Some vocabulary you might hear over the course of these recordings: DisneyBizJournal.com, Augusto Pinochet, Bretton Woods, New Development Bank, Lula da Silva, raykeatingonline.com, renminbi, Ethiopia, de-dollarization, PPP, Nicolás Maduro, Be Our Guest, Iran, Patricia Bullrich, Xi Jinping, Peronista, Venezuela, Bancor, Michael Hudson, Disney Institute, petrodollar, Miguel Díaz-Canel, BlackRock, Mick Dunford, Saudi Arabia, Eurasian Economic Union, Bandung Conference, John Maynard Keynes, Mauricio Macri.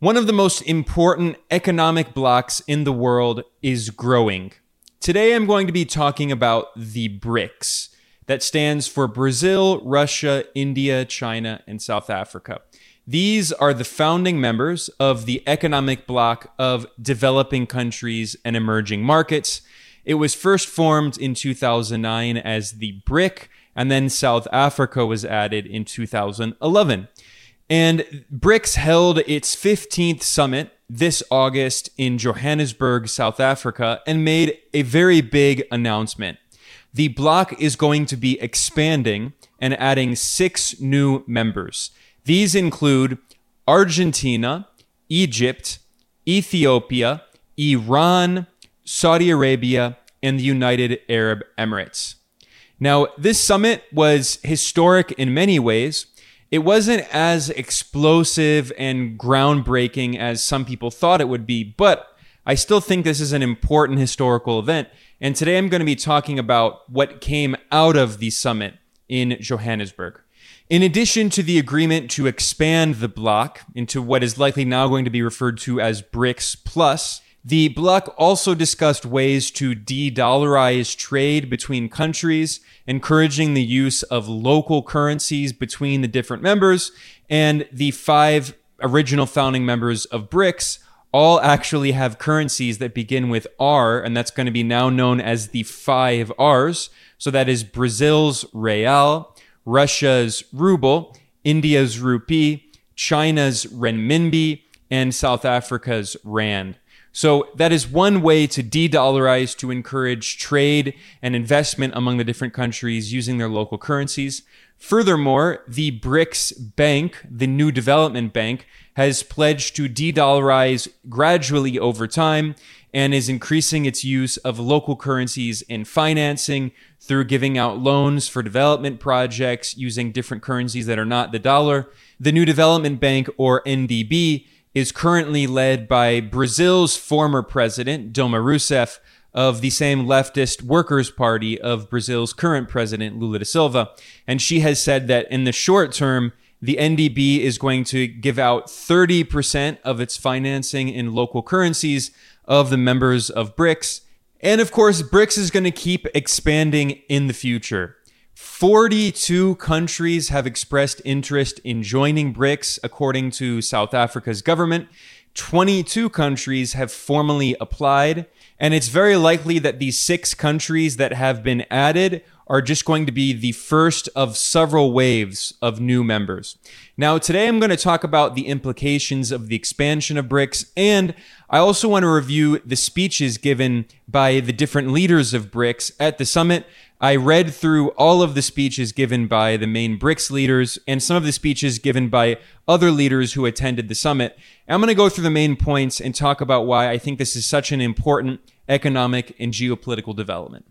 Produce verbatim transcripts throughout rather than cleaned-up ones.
One of the most important economic blocks in the world is growing. Today, I'm going to be talking about the BRICS. That stands for Brazil, Russia, India, China, and South Africa. These are the founding members of the economic bloc of developing countries and emerging markets. It was first formed in two thousand nine as the BRIC, and then South Africa was added in two thousand eleven. And BRICS held its fifteenth summit this August in Johannesburg, South Africa, and made a very big announcement. The bloc is going to be expanding and adding six new members. These include Argentina, Egypt, Ethiopia, Iran, Saudi Arabia, and the United Arab Emirates. Now, this summit was historic in many ways. It wasn't as explosive and groundbreaking as some people thought it would be, but I still think this is an important historical event. And today I'm going to be talking about what came out of the summit in Johannesburg. In addition to the agreement to expand the bloc into what is likely now going to be referred to as BRICS Plus, the bloc also discussed ways to de-dollarize trade between countries, encouraging the use of local currencies between the different members, and the five original founding members of BRICS all actually have currencies that begin with R, and that's going to be now known as the five R's. So that is Brazil's real, Russia's ruble, India's rupee, China's renminbi, and South Africa's rand. So that is one way to de-dollarize, to encourage trade and investment among the different countries using their local currencies. Furthermore, the BRICS Bank, the New Development Bank, has pledged to de-dollarize gradually over time and is increasing its use of local currencies in financing through giving out loans for development projects using different currencies that are not the dollar. The New Development Bank, or N D B, is currently led by Brazil's former president, Dilma Rousseff, of the same leftist Workers' Party of Brazil's current president, Lula da Silva. And she has said that in the short term, the N D B is going to give out thirty percent of its financing in local currencies of the members of BRICS. And of course, BRICS is going to keep expanding in the future. forty-two countries have expressed interest in joining BRICS, according to South Africa's government. twenty-two countries have formally applied, and it's very likely that these six countries that have been added are just going to be the first of several waves of new members. Now, today I'm going to talk about the implications of the expansion of BRICS, and I also want to review the speeches given by the different leaders of BRICS at the summit. I read through all of the speeches given by the main BRICS leaders and some of the speeches given by other leaders who attended the summit. And I'm going to go through the main points and talk about why I think this is such an important economic and geopolitical development.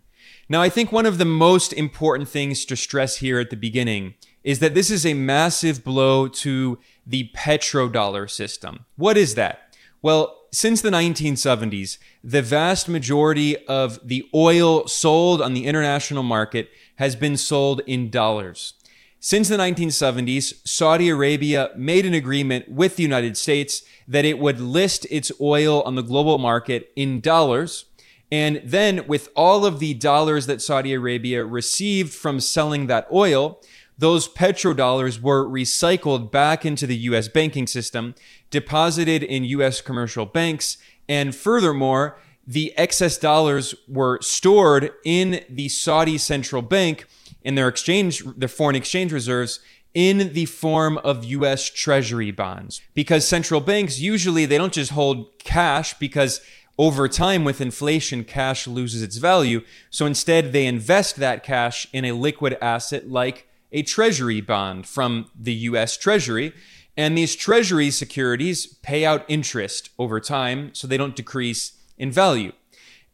Now, I think one of the most important things to stress here at the beginning is that this is a massive blow to the petrodollar system. What is that? Well, since the nineteen seventies, the vast majority of the oil sold on the international market has been sold in dollars. Since the nineteen seventies, Saudi Arabia made an agreement with the United States that it would list its oil on the global market in dollars. And then with all of the dollars that Saudi Arabia received from selling that oil, those petrodollars were recycled back into the U S banking system, deposited in U S commercial banks. And furthermore, the excess dollars were stored in the Saudi central bank in their exchange, their foreign exchange reserves, in the form of U S treasury bonds. Because central banks, usually they don't just hold cash, because over time, with inflation, cash loses its value. So instead, they invest that cash in a liquid asset like a treasury bond from the U S Treasury. And these treasury securities pay out interest over time, so they don't decrease in value.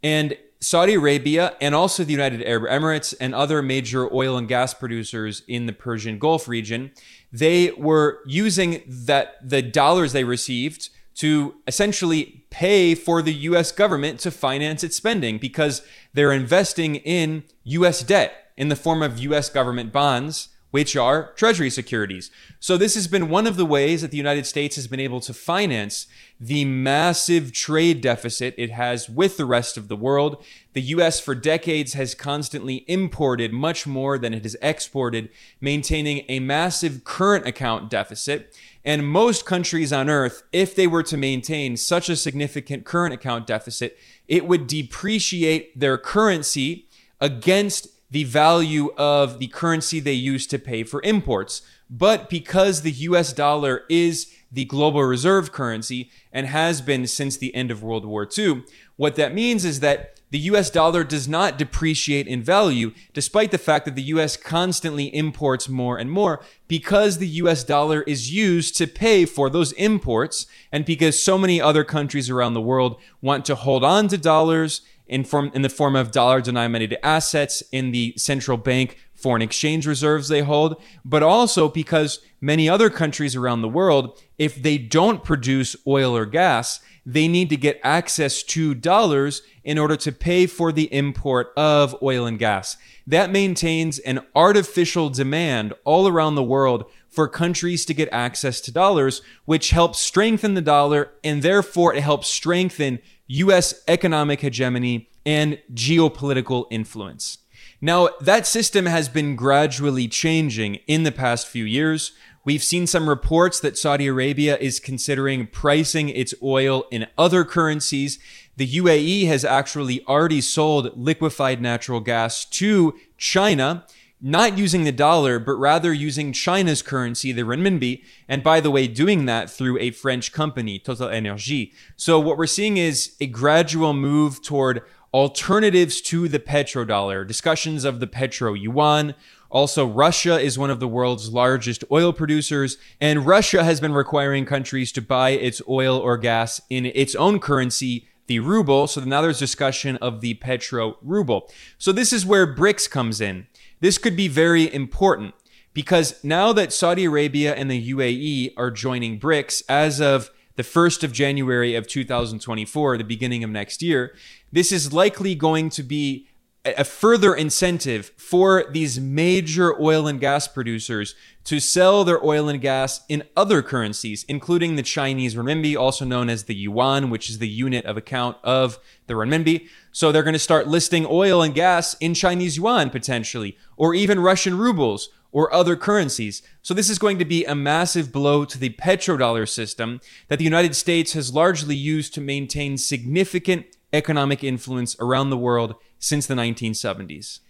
And Saudi Arabia and also the United Arab Emirates and other major oil and gas producers in the Persian Gulf region, they were using that the dollars they received to essentially pay for the U S government to finance its spending, because they're investing in U S debt in the form of U S government bonds which are treasury securities. So this has been one of the ways that the United States has been able to finance the massive trade deficit it has with the rest of the world. The U S for decades has constantly imported much more than it has exported, maintaining a massive current account deficit. And most countries on earth, if they were to maintain such a significant current account deficit, it would depreciate their currency against the value of the currency they use to pay for imports. But because the U S dollar is the global reserve currency and has been since the end of World War Two, what that means is that the U S dollar does not depreciate in value, despite the fact that the U S constantly imports more and more, because the U S dollar is used to pay for those imports, and because so many other countries around the world want to hold on to dollars in form, in the form of dollar-denominated assets in the central bank foreign exchange reserves they hold, but also because many other countries around the world, if they don't produce oil or gas, they need to get access to dollars in order to pay for the import of oil and gas. That maintains an artificial demand all around the world for countries to get access to dollars, which helps strengthen the dollar, and therefore it helps strengthen U S economic hegemony and geopolitical influence. Now, that system has been gradually changing in the past few years. We've seen some reports that Saudi Arabia is considering pricing its oil in other currencies. The U A E has actually already sold liquefied natural gas to China, not using the dollar, but rather using China's currency, the renminbi, and by the way, doing that through a French company, Total Energie. So what we're seeing is a gradual move toward alternatives to the petrodollar, discussions of the petro yuan. Also, Russia is one of the world's largest oil producers, and Russia has been requiring countries to buy its oil or gas in its own currency, the ruble. So now there's discussion of the petro ruble. So this is where BRICS comes in. This could be very important because now that Saudi Arabia and the U A E are joining BRICS as of the first of January of two thousand twenty-four, the beginning of next year, this is likely going to be a further incentive for these major oil and gas producers to sell their oil and gas in other currencies, including the Chinese renminbi, also known as the yuan, which is the unit of account of the renminbi. So they're going to start listing oil and gas in Chinese yuan potentially, or even Russian rubles or other currencies. So this is going to be a massive blow to the petrodollar system that the United States has largely used to maintain significant economic influence around the world since the nineteen seventies.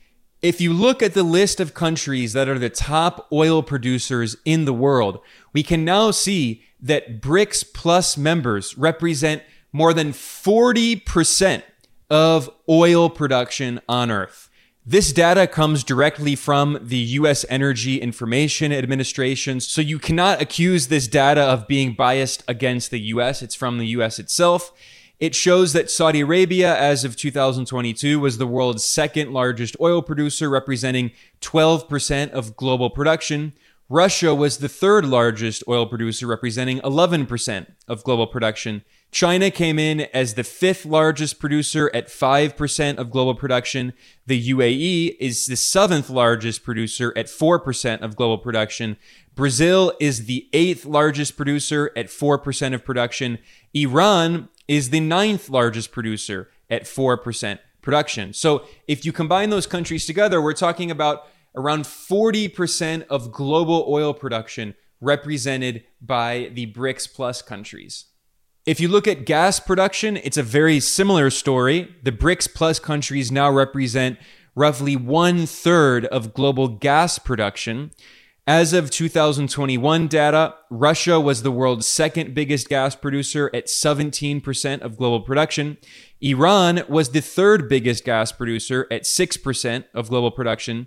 If you look at the list of countries that are the top oil producers in the world, we can now see that BRICS plus members represent more than forty percent of oil production on Earth. This data comes directly from the U S Energy Information Administration, so you cannot accuse this data of being biased against the U S. It's from the U S itself. It shows that Saudi Arabia, as of two thousand twenty-two, was the world's second largest oil producer, representing twelve percent of global production. Russia was the third largest oil producer, representing eleven percent of global production. China came in as the fifth largest producer at five percent of global production. The U A E is the seventh largest producer at four percent of global production. Brazil is the eighth largest producer at four percent of production. Iran is the ninth largest producer at four percent production. So if you combine those countries together, we're talking about around forty percent of global oil production represented by the BRICS plus countries. If you look at gas production, it's a very similar story. The BRICS plus countries now represent roughly one third of global gas production. As of two thousand twenty-one data, Russia was the world's second biggest gas producer at seventeen percent of global production. Iran was the third biggest gas producer at six percent of global production.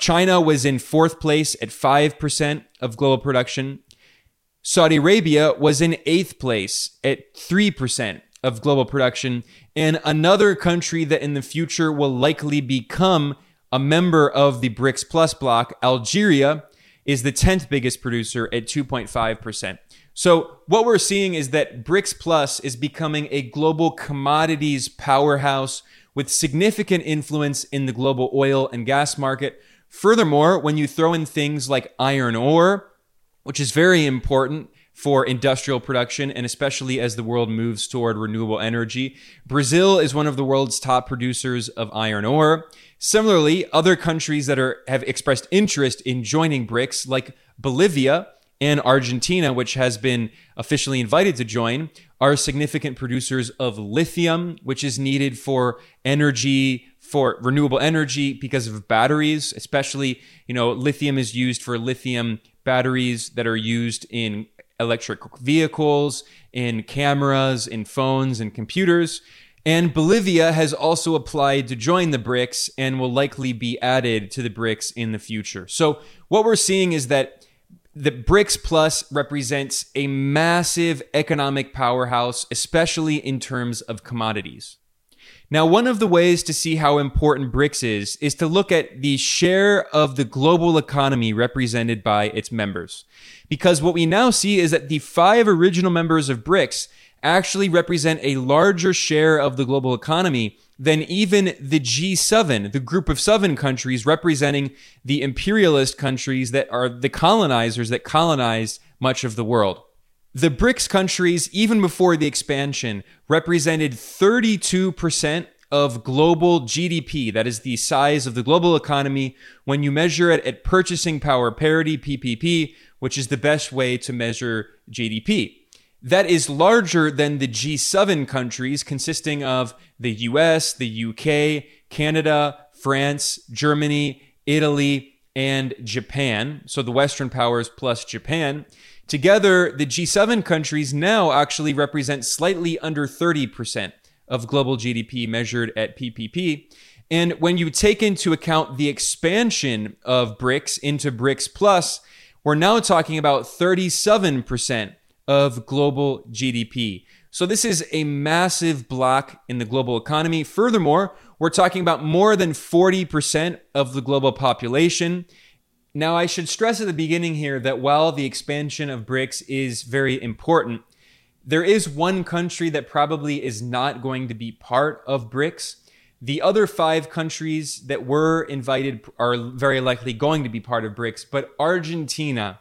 China was in fourth place at five percent of global production. Saudi Arabia was in eighth place at three percent of global production. And another country that in the future will likely become a member of the BRICS plus bloc, Algeria, is the tenth biggest producer at two point five percent. So what we're seeing is that BRICS Plus is becoming a global commodities powerhouse with significant influence in the global oil and gas market, Furthermore, when you throw in things like iron ore, which is very important for industrial production, and especially as the world moves toward renewable energy, Brazil is one of the world's top producers of iron ore. Similarly, other countries that are have expressed interest in joining BRICS, like Bolivia and Argentina, which has been officially invited to join, are significant producers of lithium, which is needed for energy, for renewable energy because of batteries. Especially, you know, lithium is used for lithium batteries that are used in electric vehicles, in cameras, in phones, and computers. And Bolivia has also applied to join the BRICS and will likely be added to the BRICS in the future. So what we're seeing is that the BRICS Plus represents a massive economic powerhouse, especially in terms of commodities. Now, one of the ways to see how important BRICS is, is to look at the share of the global economy represented by its members. Because what we now see is that the five original members of BRICS actually represent a larger share of the global economy than even the G seven, the group of seven countries representing the imperialist countries that are the colonizers that colonized much of the world. The BRICS countries, even before the expansion, represented thirty-two percent of global G D P. That is the size of the global economy when you measure it at purchasing power parity, P P P, which is the best way to measure G D P. That is larger than the G seven countries, consisting of the U S, the U K, Canada, France, Germany, Italy, and Japan. So the Western powers plus Japan. Together, the G seven countries now actually represent slightly under thirty percent of global G D P measured at P P P. And when you take into account the expansion of BRICS into BRICS Plus, we're now talking about thirty-seven percent of global G D P. So this is a massive block in the global economy. Furthermore, we're talking about more than forty percent of the global population. Now, I should stress at the beginning here that while the expansion of BRICS is very important, there is one country that probably is not going to be part of BRICS. The other five countries that were invited are very likely going to be part of BRICS, but Argentina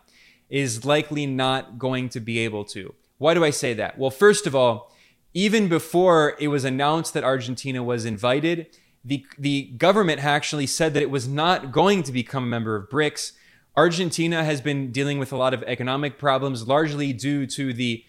is likely not going to be able to. Why do I say that? Well, first of all, even before it was announced that Argentina was invited, The, the government actually said that it was not going to become a member of BRICS. Argentina has been dealing with a lot of economic problems, largely due to the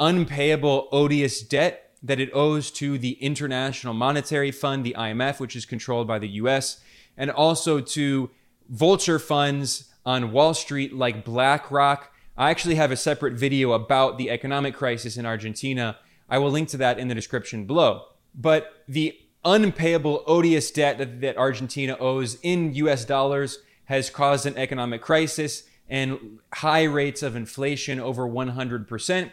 unpayable odious debt that it owes to the International Monetary Fund, the I M F, which is controlled by the U S, and also to vulture funds on Wall Street like BlackRock. I actually have a separate video about the economic crisis in Argentina. I will link to that in the description below. But the unpayable, odious debt that, that Argentina owes in U S dollars has caused an economic crisis and high rates of inflation, over one hundred percent.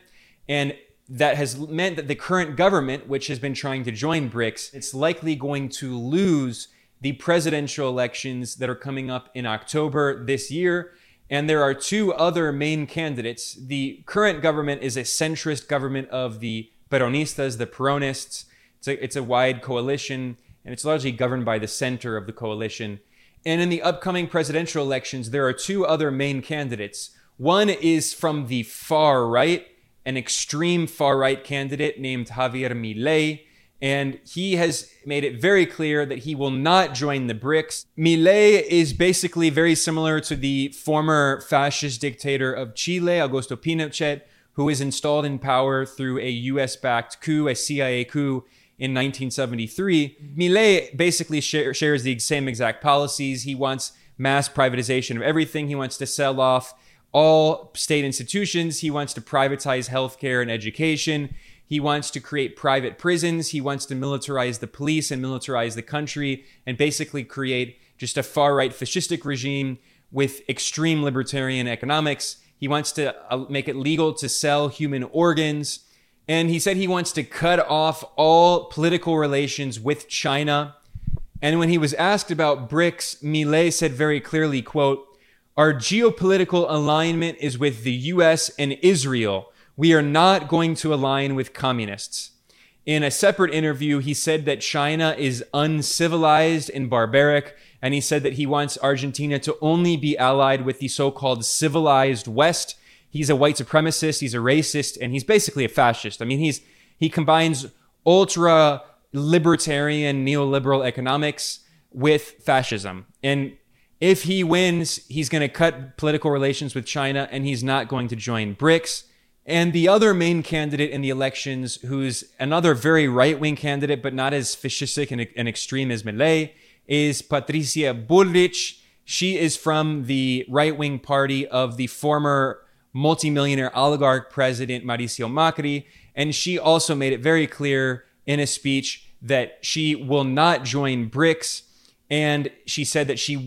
And that has meant that the current government, which has been trying to join BRICS, it's likely going to lose the presidential elections that are coming up in October this year. And there are two other main candidates. The current government is a centrist government of the Peronistas, the Peronists. It's a, it's a wide coalition, and it's largely governed by the center of the coalition. And in the upcoming presidential elections, there are two other main candidates. One is from the far right, an extreme far right candidate named Javier Milei, and he has made it very clear that he will not join the BRICS. Milei is basically very similar to the former fascist dictator of Chile, Augusto Pinochet, who was installed in power through a U S-backed coup, a C I A coup, in nineteen seventy-three, Milei basically share, shares the same exact policies. He wants mass privatization of everything. He wants to sell off all state institutions. He wants to privatize healthcare and education. He wants to create private prisons. He wants to militarize the police and militarize the country and basically create just a far-right fascistic regime with extreme libertarian economics. He wants to make it legal to sell human organs. And he said he wants to cut off all political relations with China. And when he was asked about BRICS, Milei said very clearly, quote, "Our geopolitical alignment is with the U S and Israel. We are not going to align with communists." In a separate interview, he said that China is uncivilized and barbaric, And he said that he wants Argentina to only be allied with the so-called civilized West. He's a white supremacist, he's a racist, and he's basically a fascist. I mean, he's he combines ultra-libertarian neoliberal economics with fascism. And if he wins, he's going to cut political relations with China, and he's not going to join BRICS. And the other main candidate in the elections, who's another very right-wing candidate, but not as fascistic and, and extreme as Milei, is Patricia Bullrich. She is from the right-wing party of the former multimillionaire oligarch president Mauricio Macri. And she also made it very clear in a speech that she will not join BRICS. And she said that she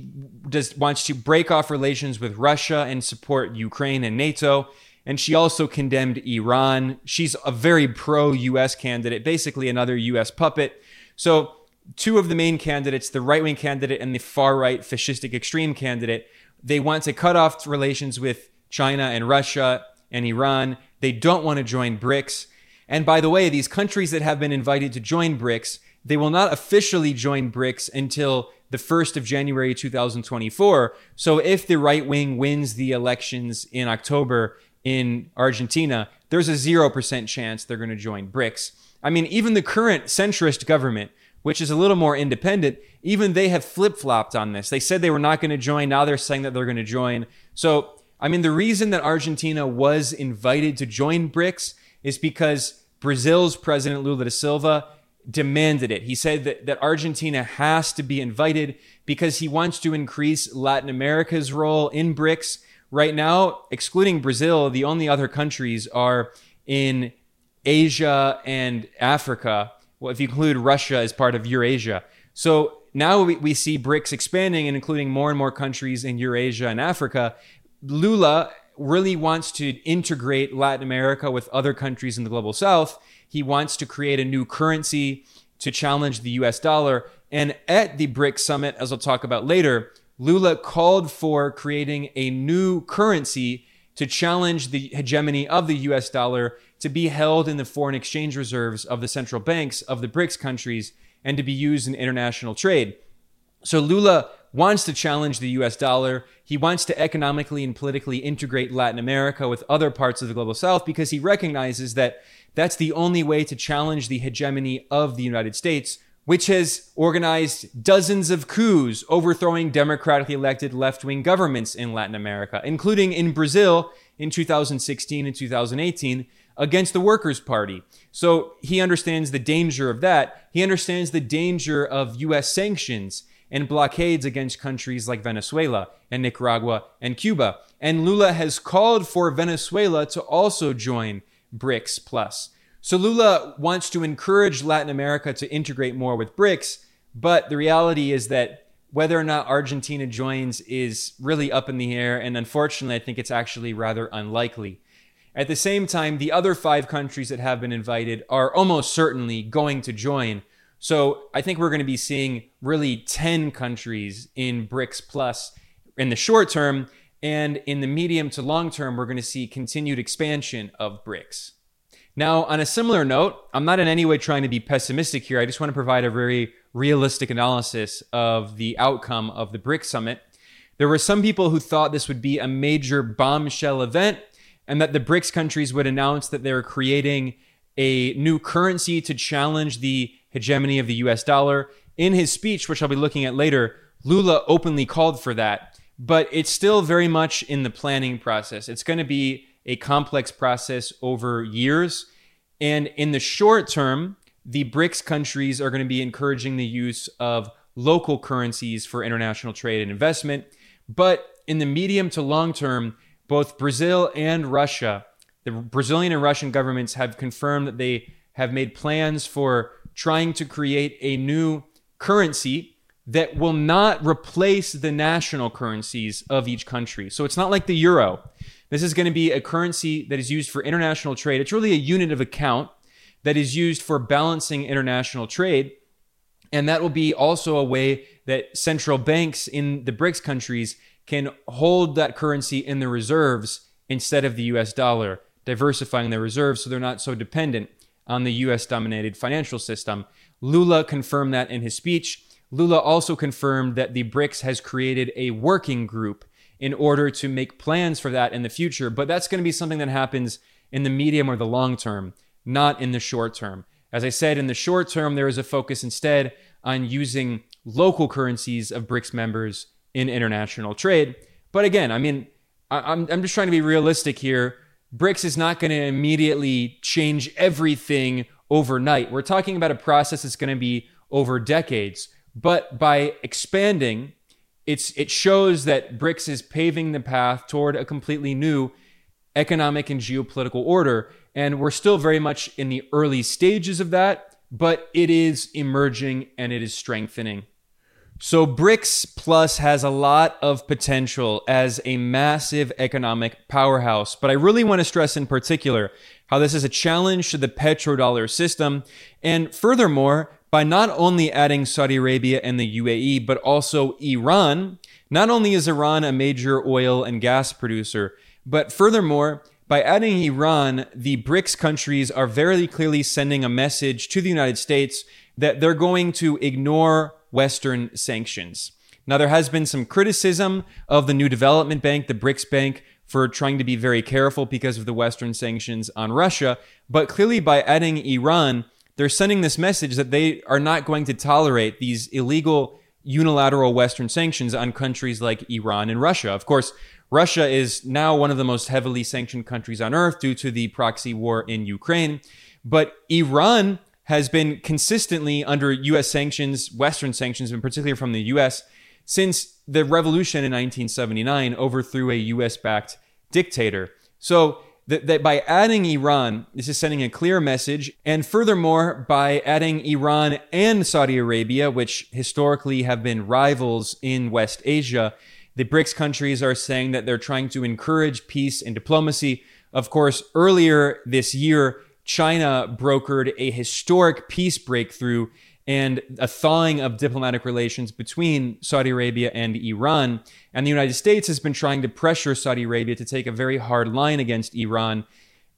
does, wants to break off relations with Russia and support Ukraine and NATO. And she also condemned Iran. She's a very pro-U S candidate, basically another U S puppet. So two of the main candidates, the right-wing candidate and the far-right fascistic extreme candidate, they want to cut off relations with China and Russia and Iran. They don't want to join BRICS. And by the way, these countries that have been invited to join BRICS, they will not officially join BRICS until the first of January, twenty twenty-four. So if the right wing wins the elections in October in Argentina, there's a zero percent chance they're going to join BRICS. I mean, even the current centrist government, which is a little more independent, even they have flip-flopped on this. They said they were not going to join. Now they're saying that they're going to join. So, I mean, the reason that Argentina was invited to join BRICS is because Brazil's president, Lula da Silva, demanded it. He said that, that Argentina has to be invited because he wants to increase Latin America's role in BRICS. Right now, excluding Brazil, the only other countries are in Asia and Africa. Well, if you include Russia as part of Eurasia. So now we, we see BRICS expanding and including more and more countries in Eurasia and Africa. Lula really wants to integrate Latin America with other countries in the global south. He wants to create a new currency to challenge the U S dollar. And at the BRICS summit, as I'll talk about later, Lula called for creating a new currency to challenge the hegemony of the U S dollar, to be held in the foreign exchange reserves of the central banks of the BRICS countries and to be used in international trade. So Lula wants to challenge the U S dollar. He wants to economically and politically integrate Latin America with other parts of the global south because he recognizes that that's the only way to challenge the hegemony of the United States, which has organized dozens of coups overthrowing democratically elected left-wing governments in Latin America, including in Brazil in two thousand sixteen and two thousand eighteen against the Workers' Party. So he understands the danger of that. He understands the danger of U S sanctions and blockades against countries like Venezuela and Nicaragua and Cuba. And Lula has called for Venezuela to also join BRICS Plus. So Lula wants to encourage Latin America to integrate more with BRICS, but the reality is that whether or not Argentina joins is really up in the air, and unfortunately, I think it's actually rather unlikely. At the same time, the other five countries that have been invited are almost certainly going to join. So I think we're going to be seeing really ten countries in BRICS Plus in the short term, and in the medium to long term, we're going to see continued expansion of BRICS. Now, on a similar note, I'm not in any way trying to be pessimistic here. I just want to provide a very realistic analysis of the outcome of the BRICS summit. There were some people who thought this would be a major bombshell event and that the BRICS countries would announce that they were creating a new currency to challenge the hegemony of the U S dollar. In his speech, which I'll be looking at later, Lula openly called for that, but it's still very much in the planning process. It's going to be a complex process over years. And in the short term, the BRICS countries are going to be encouraging the use of local currencies for international trade and investment. But in the medium to long term, both Brazil and Russia, the Brazilian and Russian governments have confirmed that they have made plans for trying to create a new currency that will not replace the national currencies of each country. So it's not like the euro. This is going to be a currency that is used for international trade. It's really a unit of account that is used for balancing international trade. And that will be also a way that central banks in the BRICS countries can hold that currency in their reserves instead of the U S dollar, diversifying their reserves so they're not so dependent on the U S dominated financial system. Lula confirmed that in his speech. Lula also confirmed that the BRICS has created a working group in order to make plans for that in the future. But that's going to be something that happens in the medium or the long term, not in the short term. As I said, in the short term, there is a focus instead on using local currencies of BRICS members in international trade. But again, I mean, I'm, I'm just trying to be realistic here. BRICS is not going to immediately change everything overnight. We're talking about a process that's going to be over decades. But by expanding, it's it shows that BRICS is paving the path toward a completely new economic and geopolitical order. And we're still very much in the early stages of that, but it is emerging and it is strengthening. So BRICS Plus has a lot of potential as a massive economic powerhouse, but I really want to stress in particular how this is a challenge to the petrodollar system. And furthermore, by not only adding Saudi Arabia and the U A E, but also Iran, not only is Iran a major oil and gas producer, but furthermore, by adding Iran, the BRICS countries are very clearly sending a message to the United States that they're going to ignore Western sanctions. Now, there has been some criticism of the New Development Bank, the BRICS Bank, for trying to be very careful because of the Western sanctions on Russia. But clearly, by adding Iran, they're sending this message that they are not going to tolerate these illegal unilateral Western sanctions on countries like Iran and Russia. Of course, Russia is now one of the most heavily sanctioned countries on earth due to the proxy war in Ukraine. But Iran has been consistently under U S sanctions, Western sanctions, and particularly from the U S, since the revolution in nineteen seventy-nine overthrew a U S-backed dictator. So that, that by adding Iran, this is sending a clear message. And furthermore, by adding Iran and Saudi Arabia, which historically have been rivals in West Asia, the BRICS countries are saying that they're trying to encourage peace and diplomacy. Of course, earlier this year, China brokered a historic peace breakthrough and a thawing of diplomatic relations between Saudi Arabia and Iran. And the United States has been trying to pressure Saudi Arabia to take a very hard line against Iran.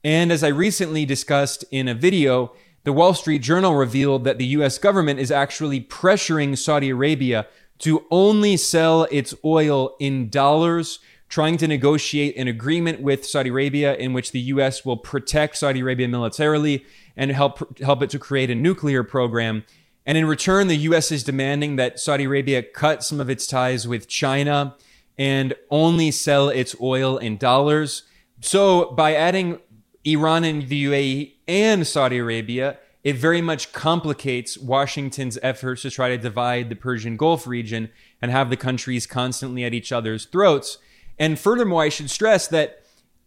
And as I recently discussed in a video, the Wall Street Journal revealed that the U S government is actually pressuring Saudi Arabia to only sell its oil in dollars, trying to negotiate an agreement with Saudi Arabia in which the U S will protect Saudi Arabia militarily and help help it to create a nuclear program. And in return, the U S is demanding that Saudi Arabia cut some of its ties with China and only sell its oil in dollars. So by adding Iran and the U A E and Saudi Arabia, it very much complicates Washington's efforts to try to divide the Persian Gulf region and have the countries constantly at each other's throats. And furthermore, I should stress that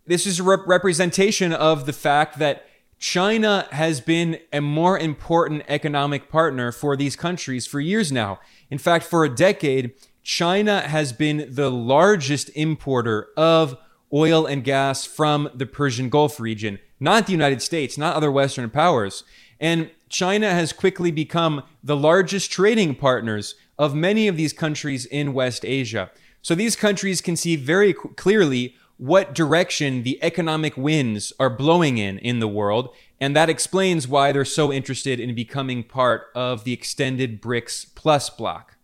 this is a rep- representation of the fact that China has been a more important economic partner for these countries for years now. In fact, for a decade, China has been the largest importer of oil and gas from the Persian Gulf region, not the United States, not other Western powers. And China has quickly become the largest trading partners of many of these countries in West Asia. So these countries can see very clearly what direction the economic winds are blowing in in the world. And that explains why they're so interested in becoming part of the extended BRICS Plus bloc.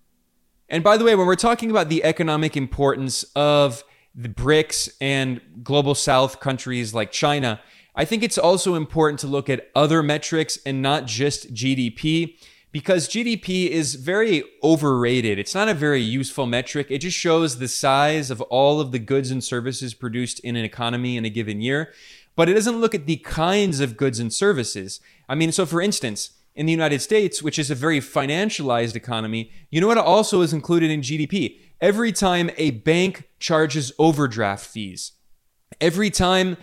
And by the way, when we're talking about the economic importance of the BRICS and global South countries like China, I think it's also important to look at other metrics and not just G D P, because G D P is very overrated. It's not a very useful metric. It just shows the size of all of the goods and services produced in an economy in a given year, but it doesn't look at the kinds of goods and services. I mean, so for instance, in the United States, which is a very financialized economy, you know what also is included in G D P? Every time a bank charges overdraft fees, every time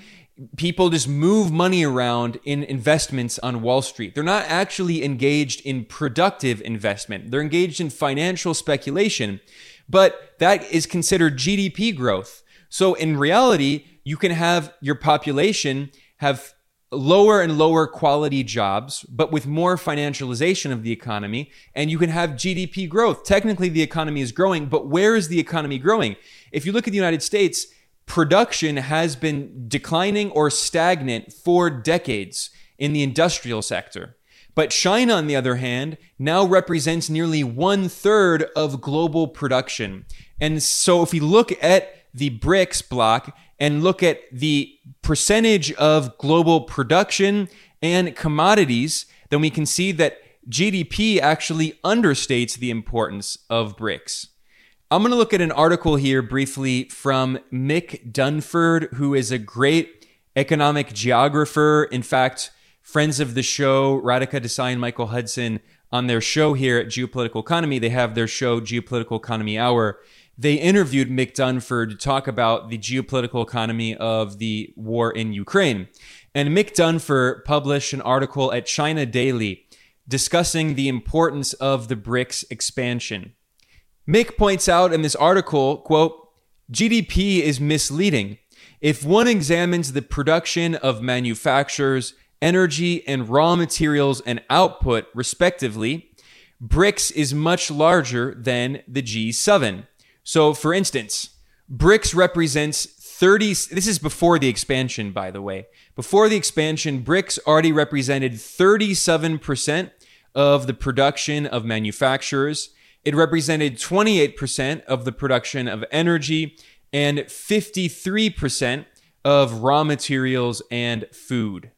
people just move money around in investments on Wall Street. They're not actually engaged in productive investment. They're engaged in financial speculation, but that is considered G D P growth. So in reality, you can have your population have lower and lower quality jobs, but with more financialization of the economy, and you can have G D P growth. Technically, the economy is growing, but where is the economy growing? If you look at the United States, production has been declining or stagnant for decades in the industrial sector. But China, on the other hand, now represents nearly one third of global production. And so if you look at the BRICS bloc and look at the percentage of global production and commodities, then we can see that G D P actually understates the importance of BRICS. I'm going to look at an article here briefly from Mick Dunford, who is a great economic geographer. In fact, friends of the show, Radhika Desai and Michael Hudson, on their show here at Geopolitical Economy, they have their show Geopolitical Economy Hour. They interviewed Mick Dunford to talk about the geopolitical economy of the war in Ukraine. And Mick Dunford published an article at China Daily discussing the importance of the BRICS expansion. Mick points out in this article, quote, G D P is misleading. If one examines the production of manufacturers, energy and raw materials and output, respectively, BRICS is much larger than the G seven. So, for instance, BRICS represents thirty... This is before the expansion, by the way. Before the expansion, BRICS already represented thirty-seven percent of the production of manufacturers. It represented twenty-eight percent of the production of energy and fifty-three percent of raw materials and food.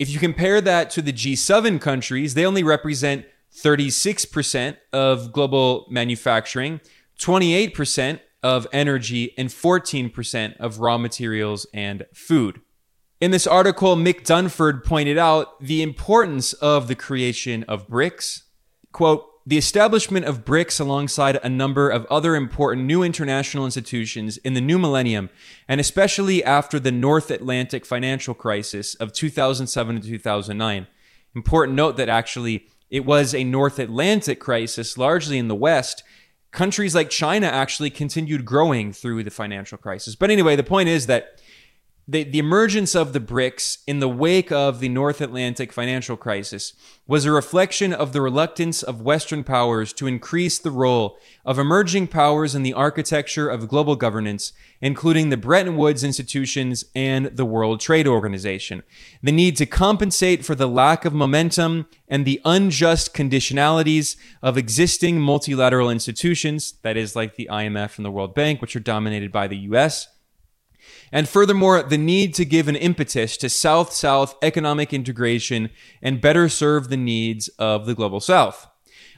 If you compare that to the G seven countries, they only represent thirty-six percent of global manufacturing, twenty-eight percent of energy, and fourteen percent of raw materials and food. In this article, Mick Dunford pointed out the importance of the creation of BRICS. Quote, the establishment of BRICS alongside a number of other important new international institutions in the new millennium, and especially after the North Atlantic financial crisis of two thousand seven to two thousand nine. Important note that actually it was a North Atlantic crisis, largely in the West. Countries like China actually continued growing through the financial crisis. But anyway, the point is that the, the emergence of the BRICS in the wake of the North Atlantic financial crisis was a reflection of the reluctance of Western powers to increase the role of emerging powers in the architecture of global governance, including the Bretton Woods institutions and the World Trade Organization. The need to compensate for the lack of momentum and the unjust conditionalities of existing multilateral institutions, that is like the I M F and the World Bank, which are dominated by the U S, and furthermore, the need to give an impetus to South-South economic integration and better serve the needs of the Global South.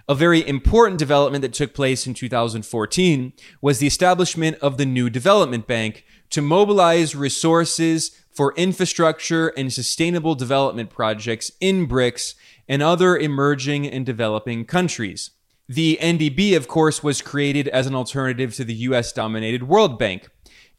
A very important development that took place in two thousand fourteen was the establishment of the New Development Bank to mobilize resources for infrastructure and sustainable development projects in BRICS and other emerging and developing countries. The N D B, of course, was created as an alternative to the U S-dominated World Bank.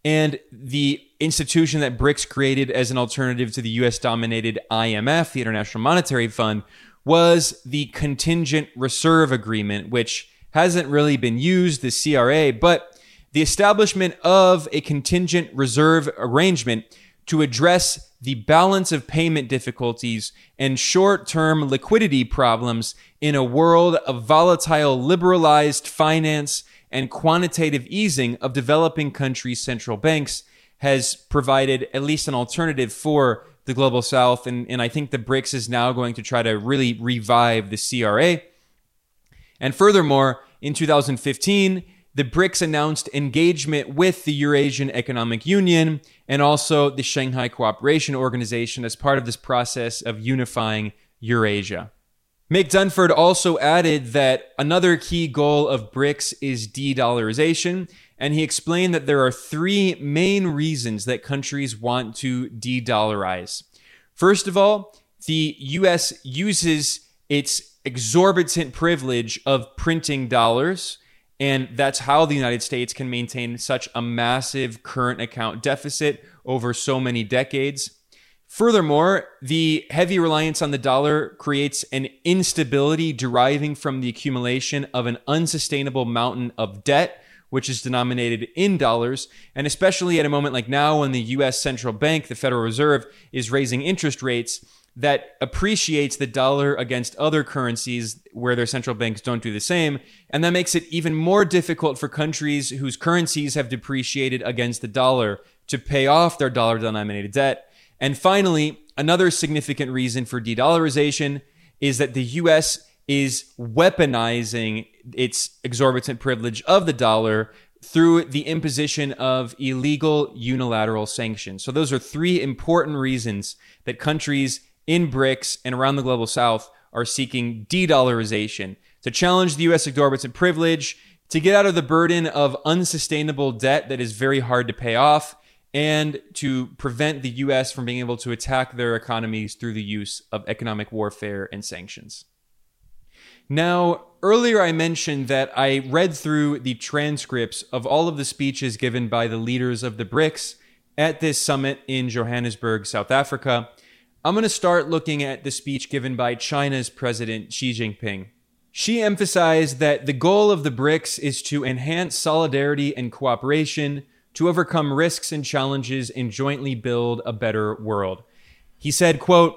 And the institution that BRICS created as an alternative to the U S-dominated I M F, the International Monetary Fund, was the Contingent Reserve Agreement, which hasn't really been used, the C R A, but the establishment of a contingent reserve arrangement to address the balance of payment difficulties and short-term liquidity problems in a world of volatile liberalized finance and quantitative easing of developing countries' central banks has provided at least an alternative for the Global South. And, and I think the BRICS is now going to try to really revive the C R A. And furthermore, in two thousand fifteen, the BRICS announced engagement with the Eurasian Economic Union and also the Shanghai Cooperation Organization as part of this process of unifying Eurasia. Mick Dunford also added that another key goal of BRICS is de-dollarization, and he explained that there are three main reasons that countries want to de-dollarize. First of all, the U S uses its exorbitant privilege of printing dollars, and that's how the United States can maintain such a massive current account deficit over so many decades. Furthermore, the heavy reliance on the dollar creates an instability deriving from the accumulation of an unsustainable mountain of debt, which is denominated in dollars, and especially at a moment like now when the U S central bank, the Federal Reserve, is raising interest rates, that appreciates the dollar against other currencies where their central banks don't do the same. And that makes it even more difficult for countries whose currencies have depreciated against the dollar to pay off their dollar-denominated debt. And finally, another significant reason for de-dollarization is that the U S is weaponizing its exorbitant privilege of the dollar through the imposition of illegal unilateral sanctions. So those are three important reasons that countries in BRICS and around the global south are seeking de-dollarization, to challenge the U S exorbitant privilege, to get out of the burden of unsustainable debt that is very hard to pay off, and to prevent the U S from being able to attack their economies through the use of economic warfare and sanctions. Now, earlier I mentioned that I read through the transcripts of all of the speeches given by the leaders of the BRICS at this summit in Johannesburg, South Africa. I'm going to start looking at the speech given by China's President Xi Jinping. She emphasized that the goal of the BRICS is to enhance solidarity and cooperation, to overcome risks and challenges and jointly build a better world. He said, quote,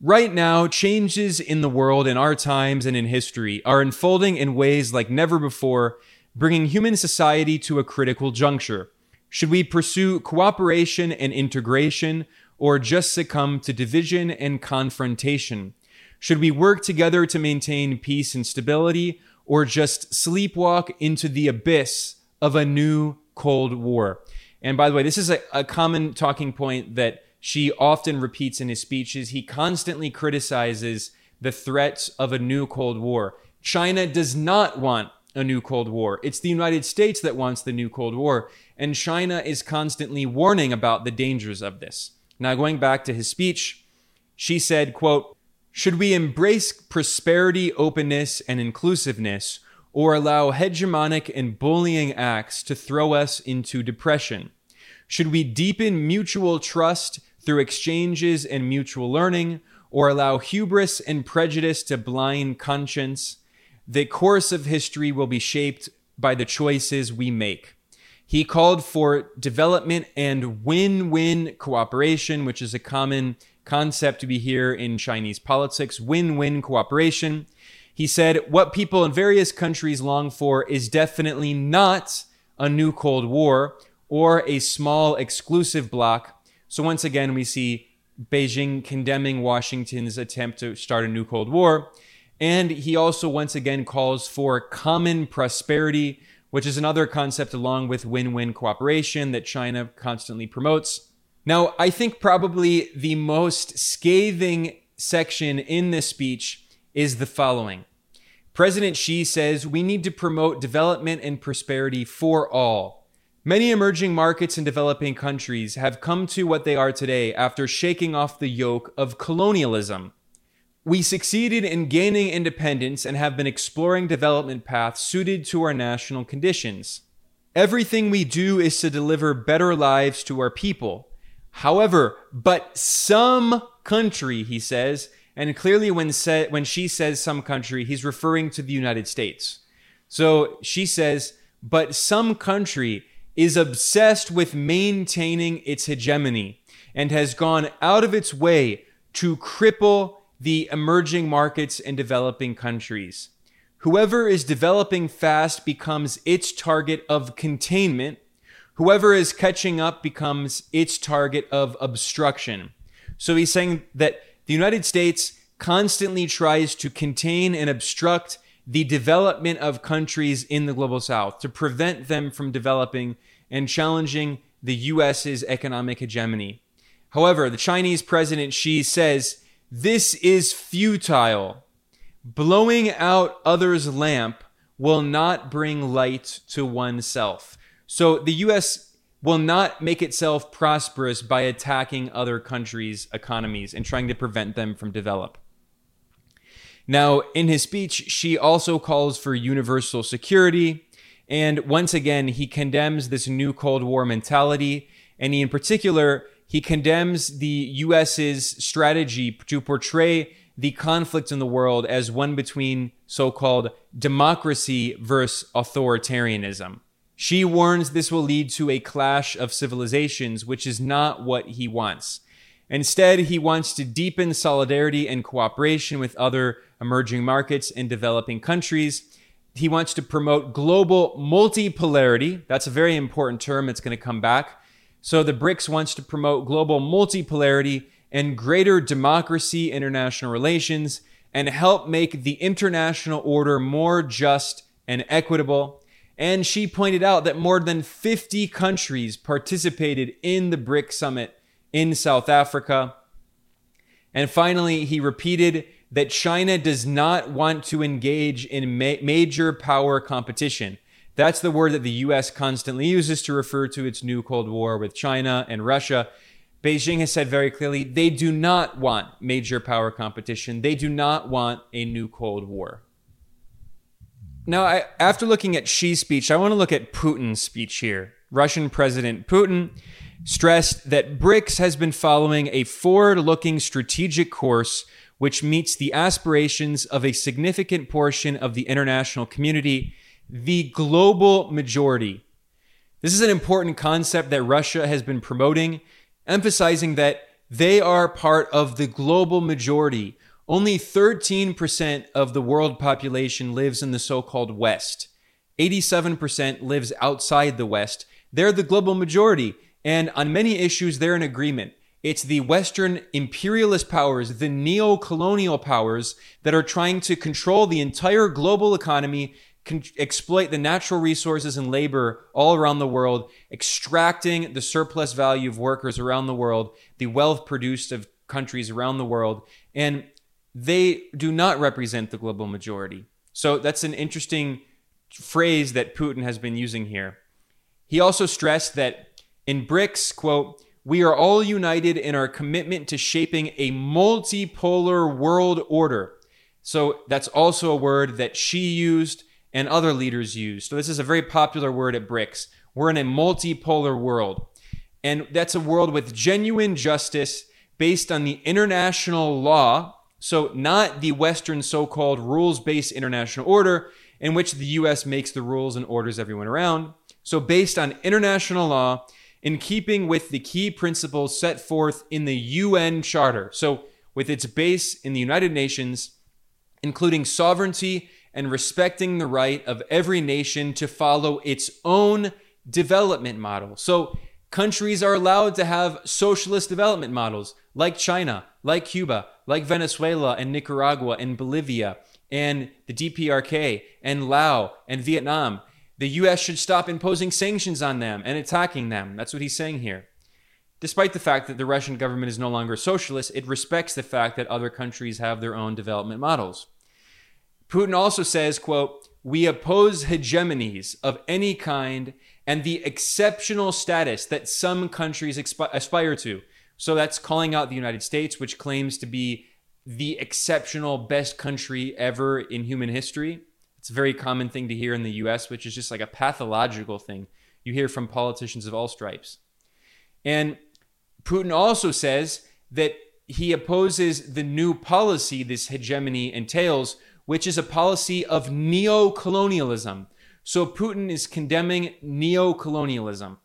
"Right now, changes in the world in our times and in history are unfolding in ways like never before, bringing human society to a critical juncture. Should we pursue cooperation and integration or just succumb to division and confrontation? Should we work together to maintain peace and stability, or just sleepwalk into the abyss of a new Cold War?" And by the way, this is a, a common talking point that Xi often repeats in his speeches. He constantly criticizes the threats of a new Cold War. China does not want a new Cold War. It's the United States that wants the new Cold War. And China is constantly warning about the dangers of this. Now, going back to his speech, Xi said, quote, "Should we embrace prosperity, openness, and inclusiveness, or allow hegemonic and bullying acts to throw us into depression? Should we deepen mutual trust through exchanges and mutual learning, or allow hubris and prejudice to blind conscience? The course of history will be shaped by the choices we make." He called for development and win-win cooperation, which is a common concept we hear in Chinese politics, win-win cooperation. He said, "What people in various countries long for is definitely not a new Cold War or a small exclusive bloc." So once again, we see Beijing condemning Washington's attempt to start a new Cold War. And he also once again calls for common prosperity, which is another concept along with win-win cooperation that China constantly promotes. Now, I think probably the most scathing section in this speech is the following. President Xi says, "We need to promote development and prosperity for all. Many emerging markets and developing countries have come to what they are today after shaking off the yoke of colonialism. We succeeded in gaining independence and have been exploring development paths suited to our national conditions. Everything we do is to deliver better lives to our people. However, but some country," he says, and clearly when se- when she says some country, he's referring to the United States. So she says, "But some country is obsessed with maintaining its hegemony and has gone out of its way to cripple the emerging markets and developing countries. Whoever is developing fast becomes its target of containment. Whoever is catching up becomes its target of obstruction." So he's saying that the United States constantly tries to contain and obstruct the development of countries in the global south, to prevent them from developing and challenging the U S's economic hegemony. However, the Chinese President Xi says, "This is futile. Blowing out others' lamp will not bring light to oneself." So the U S will not make itself prosperous by attacking other countries' economies and trying to prevent them from develop. Now, in his speech, Xi also calls for universal security. And once again, he condemns this new Cold War mentality. And he, in particular, he condemns the U S's strategy to portray the conflict in the world as one between so-called democracy versus authoritarianism. She warns this will lead to a clash of civilizations, which is not what he wants. Instead, he wants to deepen solidarity and cooperation with other emerging markets and developing countries. He wants to promote global multipolarity. That's a very important term. It's going to come back. So the BRICS wants to promote global multipolarity and greater democracy, international relations, and help make the international order more just and equitable. And she pointed out that more than fifty countries participated in the BRICS summit in South Africa. And finally, he repeated that China does not want to engage in ma- major power competition. That's the word that the U S constantly uses to refer to its new Cold War with China and Russia. Beijing has said very clearly, they do not want major power competition. They do not want a new Cold War. Now, I, after looking at Xi's speech, I want to look at Putin's speech here. Russian President Putin stressed that BRICS has been following a forward-looking strategic course which meets the aspirations of a significant portion of the international community, the global majority. This is an important concept that Russia has been promoting, emphasizing that they are part of the global majority. Only thirteen percent of the world population lives in the so-called West. eighty-seven percent lives outside the West. They're the global majority, and on many issues, they're in agreement. It's the Western imperialist powers, the neo-colonial powers that are trying to control the entire global economy, Con- exploit the natural resources and labor all around the world, extracting the surplus value of workers around the world, the wealth produced of countries around the world, and they do not represent the global majority. So that's an interesting phrase that Putin has been using here. He also stressed that in BRICS, quote, we are all united in our commitment to shaping a multipolar world order. So that's also a word that Xi used and other leaders use. So this is a very popular word at BRICS. We're in a multipolar world. And that's a world with genuine justice based on the international law, so not the Western so-called rules-based international order in which the U S makes the rules and orders everyone around. So based on international law, in keeping with the key principles set forth in the U N Charter, so with its base in the United Nations, including sovereignty and respecting the right of every nation to follow its own development model. So countries are allowed to have socialist development models like China, like Cuba, like Venezuela and Nicaragua and Bolivia and the D P R K and Laos and Vietnam. The U S should stop imposing sanctions on them and attacking them. That's what he's saying here. Despite the fact that the Russian government is no longer socialist, it respects the fact that other countries have their own development models. Putin also says, quote, we oppose hegemonies of any kind and the exceptional status that some countries expi- aspire to. So that's calling out the United States, which claims to be the exceptional best country ever in human history. It's a very common thing to hear in the U S, which is just like a pathological thing you hear from politicians of all stripes. And Putin also says that he opposes the new policy this hegemony entails, which is a policy of neo-colonialism. So Putin is condemning neo-colonialism.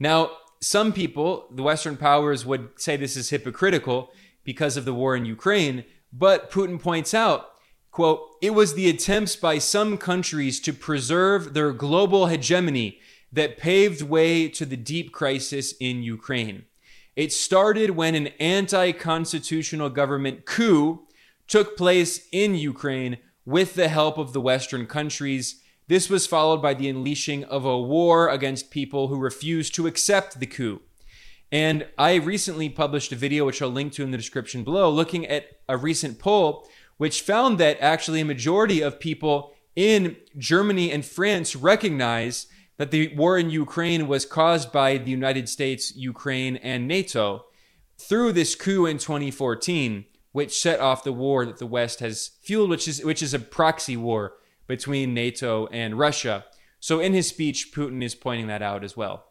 Now, some people, the Western powers, would say this is hypocritical because of the war in Ukraine, but Putin points out, quote, it was the attempts by some countries to preserve their global hegemony that paved way to the deep crisis in Ukraine. It started when an anti-constitutional government coup took place in Ukraine with the help of the Western countries. This was followed by the unleashing of a war against people who refused to accept the coup. And I recently published a video, which I'll link to in the description below, looking at a recent poll, which found that actually a majority of people in Germany and France recognize that the war in Ukraine was caused by the United States, Ukraine, and NATO through this coup in twenty fourteen. Which set off the war that the West has fueled, which is which is a proxy war between NATO and Russia. So in his speech, Putin is pointing that out as well.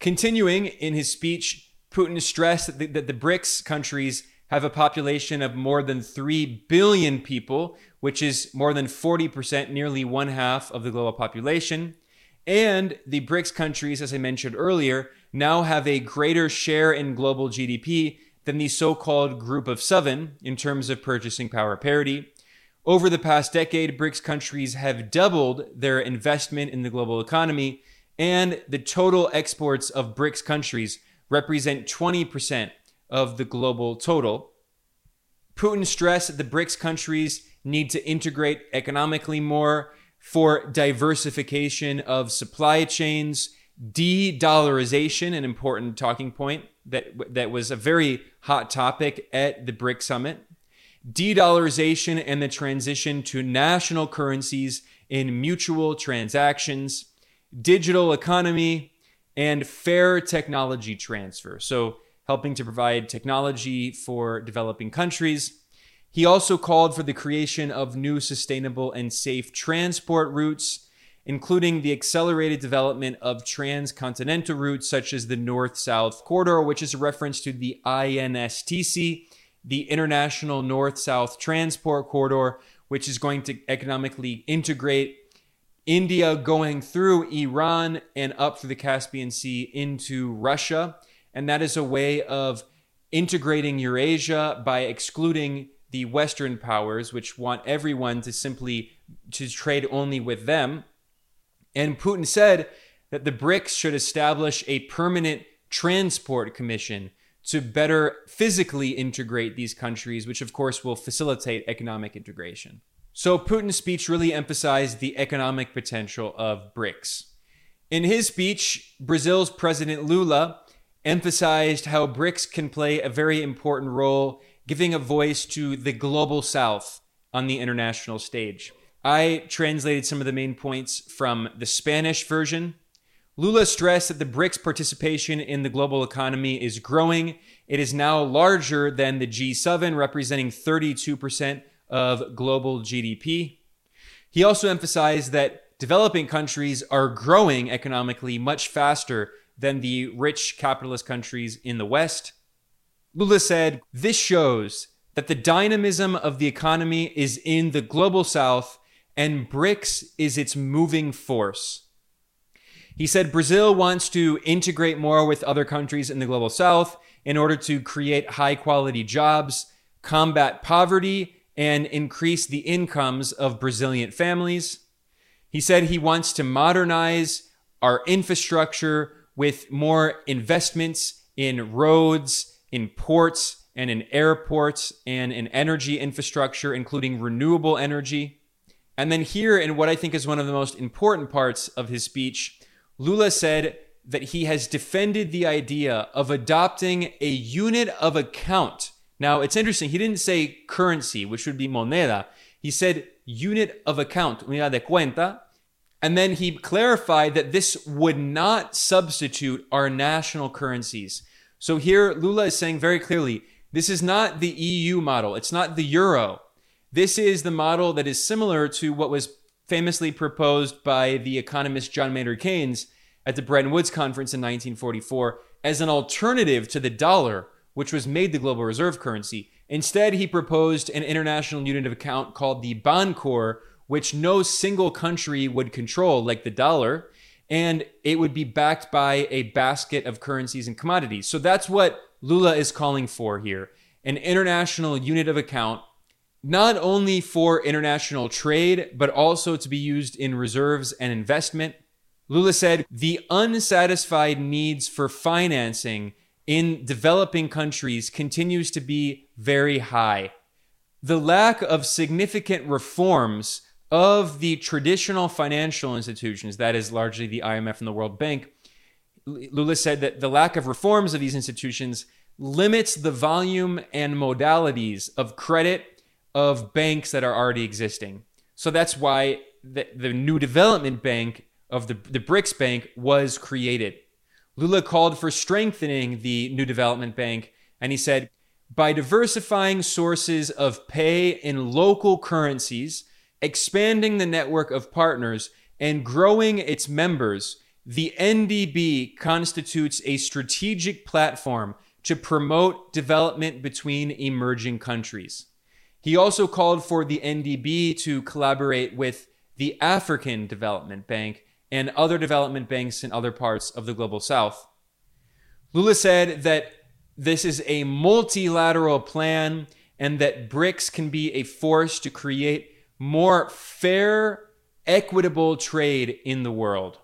Continuing in his speech, Putin stressed that the, that the BRICS countries have a population of more than three billion people, which is more than forty percent, nearly one half of the global population. And the BRICS countries, as I mentioned earlier, now have a greater share in global G D P than the so-called Group of Seven in terms of purchasing power parity. Over the past decade, BRICS countries have doubled their investment in the global economy, and the total exports of BRICS countries represent twenty percent of the global total. Putin stressed that the BRICS countries need to integrate economically more for diversification of supply chains, de-dollarization, an important talking point that, that was a very hot topic at the BRICS summit, de-dollarization and the transition to national currencies in mutual transactions, digital economy, and fair technology transfer. So helping to provide technology for developing countries. He also called for the creation of new sustainable and safe transport routes, including the accelerated development of transcontinental routes such as the North-South Corridor, which is a reference to the I N S T C, the International North-South Transport Corridor, which is going to economically integrate India going through Iran and up through the Caspian Sea into Russia. And that is a way of integrating Eurasia by excluding the Western powers, which want everyone to simply to trade only with them. And Putin said that the BRICS should establish a permanent transport commission to better physically integrate these countries, which of course will facilitate economic integration. So Putin's speech really emphasized the economic potential of BRICS. In his speech, Brazil's President Lula emphasized how BRICS can play a very important role, giving a voice to the global South on the international stage. I translated some of the main points from the Spanish version. Lula stressed that the BRICS participation in the global economy is growing. It is now larger than the G seven, representing thirty-two percent of global G D P. He also emphasized that developing countries are growing economically much faster than the rich capitalist countries in the West. Lula said, "This shows that the dynamism of the economy is in the global South, and BRICS is its moving force." He said Brazil wants to integrate more with other countries in the global South in order to create high-quality jobs, combat poverty, and increase the incomes of Brazilian families. He said he wants to modernize our infrastructure with more investments in roads, in ports, and in airports, and in energy infrastructure, including renewable energy. And then here, in what I think is one of the most important parts of his speech, Lula said that he has defended the idea of adopting a unit of account. Now, it's interesting. He didn't say currency, which would be moneda. He said unit of account, unidad de cuenta. And then he clarified that this would not substitute our national currencies. So here, Lula is saying very clearly, this is not the E U model. It's not the euro. This is the model that is similar to what was famously proposed by the economist John Maynard Keynes at the Bretton Woods Conference in nineteen forty-four as an alternative to the dollar, which was made the global reserve currency. Instead, he proposed an international unit of account called the Bancor, which no single country would control, like the dollar, and it would be backed by a basket of currencies and commodities. So that's what Lula is calling for here, an international unit of account, not only for international trade, but also to be used in reserves and investment. Lula said the unsatisfied needs for financing in developing countries continues to be very high. The lack of significant reforms of the traditional financial institutions, that is largely the I M F and the World Bank, Lula said that the lack of reforms of these institutions limits the volume and modalities of credit of banks that are already existing. So that's why the, the New Development Bank of the, the BRICS Bank was created. Lula called for strengthening the New Development Bank, and he said, by diversifying sources of pay in local currencies, expanding the network of partners, and growing its members, the N D B constitutes a strategic platform to promote development between emerging countries. He also called for the N D B to collaborate with the African Development Bank and other development banks in other parts of the global South. Lula said that this is a multilateral plan and that BRICS can be a force to create more fair, equitable trade in the world.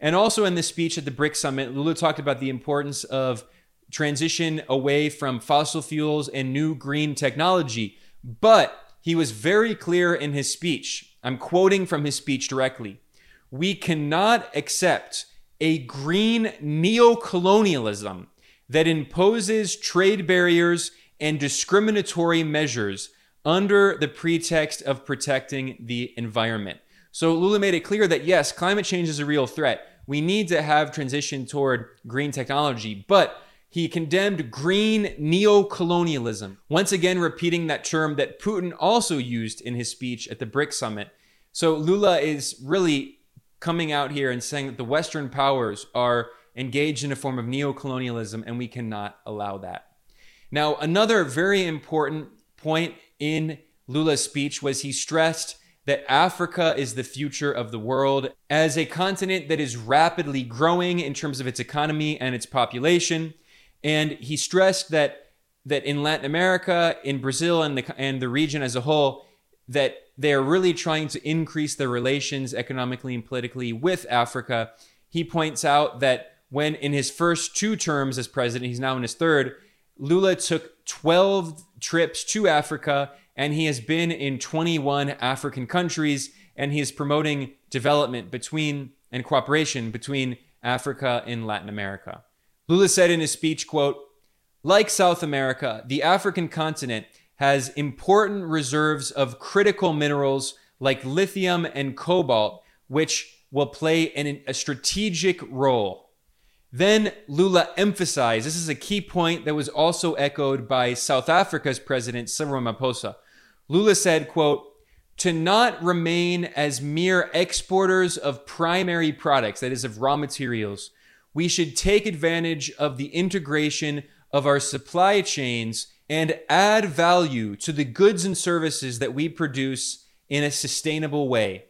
And also in this speech at the BRICS summit, Lula talked about the importance of transition away from fossil fuels and new green technology. But he was very clear in his speech. I'm quoting from his speech directly. We cannot accept a green neocolonialism that imposes trade barriers and discriminatory measures under the pretext of protecting the environment. So Lula made it clear that yes, climate change is a real threat. We need to have transition toward green technology, but he condemned green neocolonialism, once again repeating that term that Putin also used in his speech at the BRICS summit. So Lula is really coming out here and saying that the Western powers are engaged in a form of neocolonialism, and we cannot allow that. Now, another very important point in Lula's speech was he stressed that Africa is the future of the world as a continent that is rapidly growing in terms of its economy and its population. And he stressed that that in Latin America, in Brazil, and the and the region as a whole, that they're really trying to increase their relations economically and politically with Africa. He points out that when in his first two terms as president, he's now in his third, Lula took twelve trips to Africa, and he has been in twenty-one African countries, and he is promoting development between and cooperation between Africa and Latin America. Lula said in his speech, quote, "Like South America, the African continent has important reserves of critical minerals like lithium and cobalt, which will play an, a strategic role." Then Lula emphasized, this is a key point that was also echoed by South Africa's president, Cyril Ramaphosa. Lula said, quote, "To not remain as mere exporters of primary products, that is of raw materials, we should take advantage of the integration of our supply chains and add value to the goods and services that we produce in a sustainable way."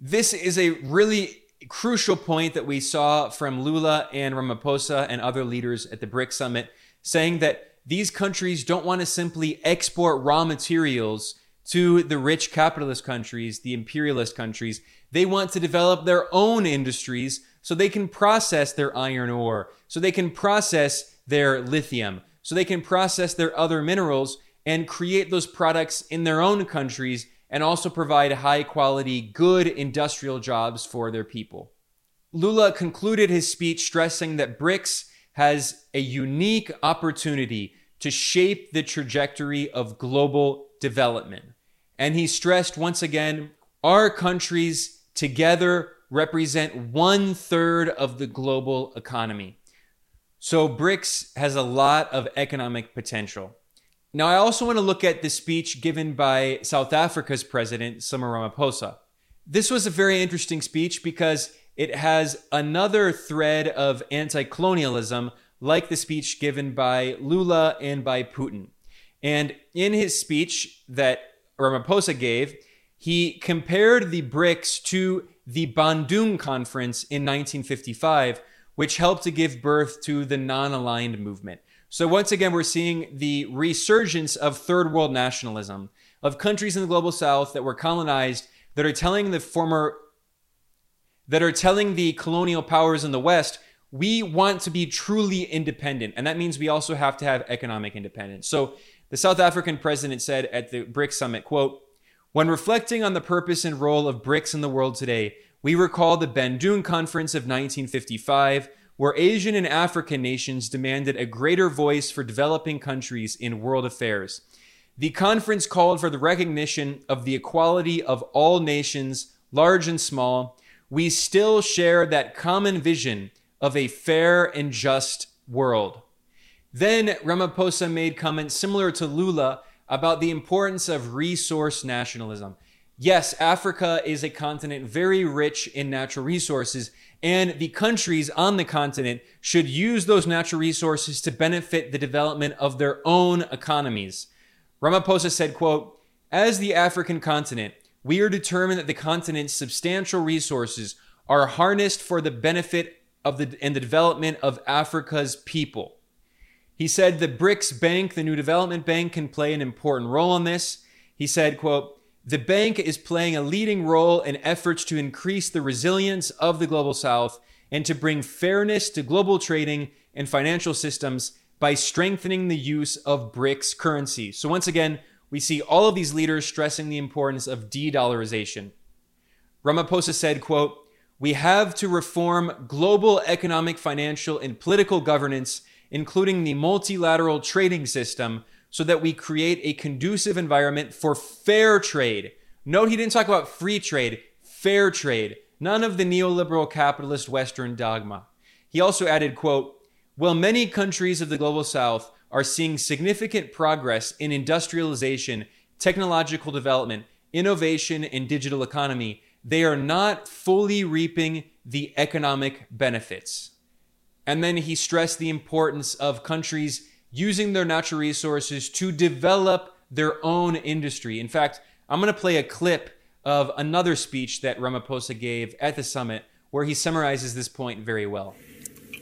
This is a really crucial point that we saw from Lula and Ramaphosa and other leaders at the BRICS summit, saying that these countries don't want to simply export raw materials to the rich capitalist countries, the imperialist countries. They want to develop their own industries so they can process their iron ore, so they can process their lithium, so they can process their other minerals and create those products in their own countries and also provide high quality, good industrial jobs for their people. Lula concluded his speech stressing that BRICS has a unique opportunity to shape the trajectory of global development. And he stressed once again, our countries together represent one third of the global economy. So BRICS has a lot of economic potential. Now, I also want to look at the speech given by South Africa's president, Cyril Ramaphosa. This was a very interesting speech because it has another thread of anti-colonialism, like the speech given by Lula and by Putin. And in his speech that Ramaphosa gave, he compared the BRICS to the Bandung Conference in nineteen fifty-five, which helped to give birth to the non-aligned movement. So once again, we're seeing the resurgence of third world nationalism, of countries in the global south that were colonized, that are telling the former, that are telling the colonial powers in the West, we want to be truly independent. And that means we also have to have economic independence. So the South African president said at the BRICS summit, quote, "When reflecting on the purpose and role of BRICS in the world today, we recall the Bandung Conference of nineteen fifty-five, where Asian and African nations demanded a greater voice for developing countries in world affairs. The conference called for the recognition of the equality of all nations, large and small. We still share that common vision of a fair and just world." Then Ramaphosa made comments similar to Lula about the importance of resource nationalism. Yes, Africa is a continent very rich in natural resources, and the countries on the continent should use those natural resources to benefit the development of their own economies. Ramaphosa said, quote, "As the African continent, we are determined that the continent's substantial resources are harnessed for the benefit of the and the development of Africa's people." He said the BRICS Bank, the New Development Bank, can play an important role in this. He said, quote, "The bank is playing a leading role in efforts to increase the resilience of the global South and to bring fairness to global trading and financial systems by strengthening the use of BRICS currency. So once again, we see all of these leaders stressing the importance of de-dollarization. Ramaphosa said, quote, "We have to reform global economic, financial, and political governance, including the multilateral trading system, so that we create a conducive environment for fair trade." Note he didn't talk about free trade, fair trade. None of the neoliberal capitalist Western dogma. He also added, quote, "While many countries of the global South are seeing significant progress in industrialization, technological development, innovation, and digital economy, they are not fully reaping the economic benefits." And then he stressed the importance of countries using their natural resources to develop their own industry. In fact, I'm going to play a clip of another speech that Ramaphosa gave at the summit where he summarizes this point very well.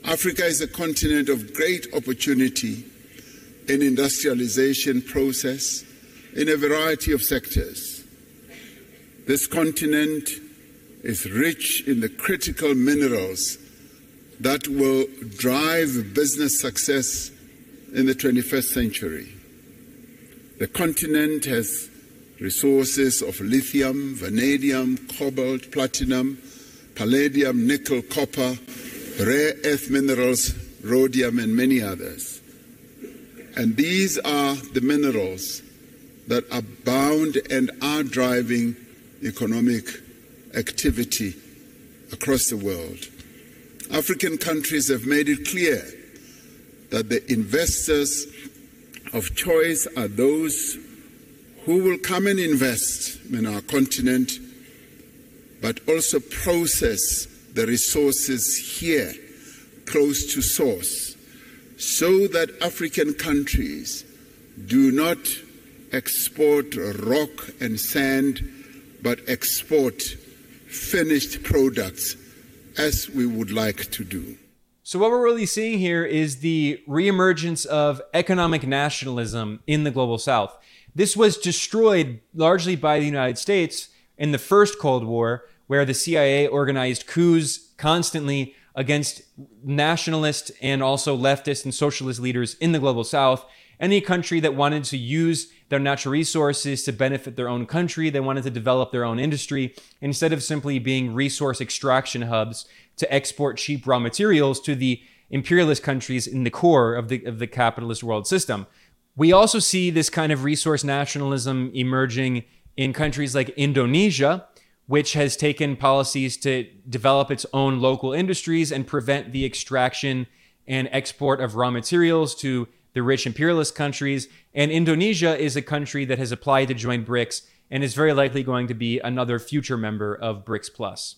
Africa is a continent of great opportunity in industrialization process in a variety of sectors. This continent is rich in the critical minerals that will drive business success in the twenty-first century. The continent has resources of lithium, vanadium, cobalt, platinum, palladium, nickel, copper, rare earth minerals, rhodium, and many others. And these are the minerals that are bound and are driving economic activity across the world. African countries have made it clear that the investors of choice are those who will come and invest in our continent, but also process the resources here, close to source, so that African countries do not export rock and sand, but export finished products, as we would like to do. So what we're really seeing here is the reemergence of economic nationalism in the global South. This was destroyed largely by the United States in the first Cold War, where the C I A organized coups constantly against nationalist and also leftist and socialist leaders in the global South. Any country that wanted to use their natural resources to benefit their own country, they wanted to develop their own industry, instead of simply being resource extraction hubs to export cheap raw materials to the imperialist countries in the core of the of the capitalist world system. We also see this kind of resource nationalism emerging in countries like Indonesia, which has taken policies to develop its own local industries and prevent the extraction and export of raw materials to the rich imperialist countries. And Indonesia is a country that has applied to join BRICS and is very likely going to be another future member of BRICS Plus.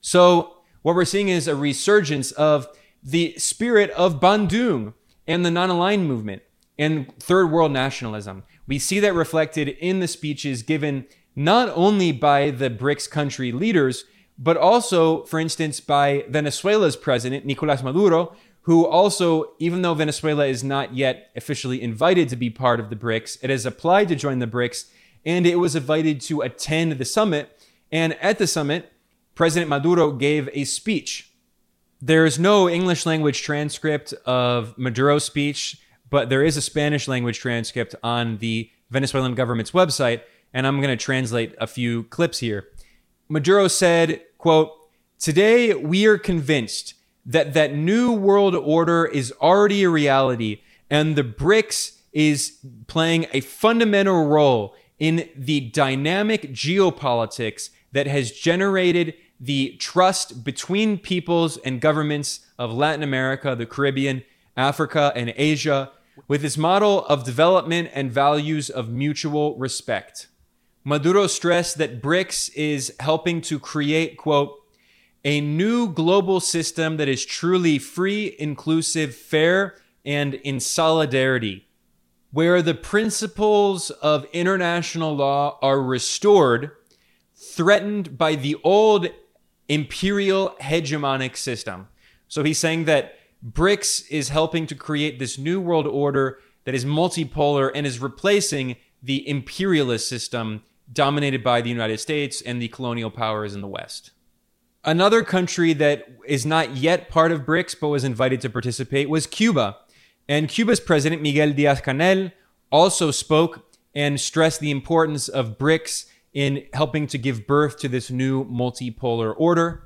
So what we're seeing is a resurgence of the spirit of Bandung and the non-aligned movement and third world nationalism. We see that reflected in the speeches given not only by the BRICS country leaders, but also, for instance, by Venezuela's president, Nicolás Maduro, who also, even though Venezuela is not yet officially invited to be part of the BRICS, it has applied to join the BRICS, and it was invited to attend the summit. And at the summit, President Maduro gave a speech. There is no English language transcript of Maduro's speech, but there is a Spanish language transcript on the Venezuelan government's website, and I'm going to translate a few clips here. Maduro said, quote, "Today we are convinced that that new world order is already a reality, and the BRICS is playing a fundamental role in the dynamic geopolitics that has generated the trust between peoples and governments of Latin America, the Caribbean, Africa, and Asia, with its model of development and values of mutual respect." Maduro stressed that BRICS is helping to create, quote, "a new global system that is truly free, inclusive, fair, and in solidarity, where the principles of international law are restored, threatened by the old imperial hegemonic system." So he's saying that BRICS is helping to create this new world order that is multipolar and is replacing the imperialist system dominated by the United States and the colonial powers in the West. Another country that is not yet part of BRICS but was invited to participate was Cuba. And Cuba's president, Miguel Díaz-Canel, also spoke and stressed the importance of BRICS in helping to give birth to this new multipolar order.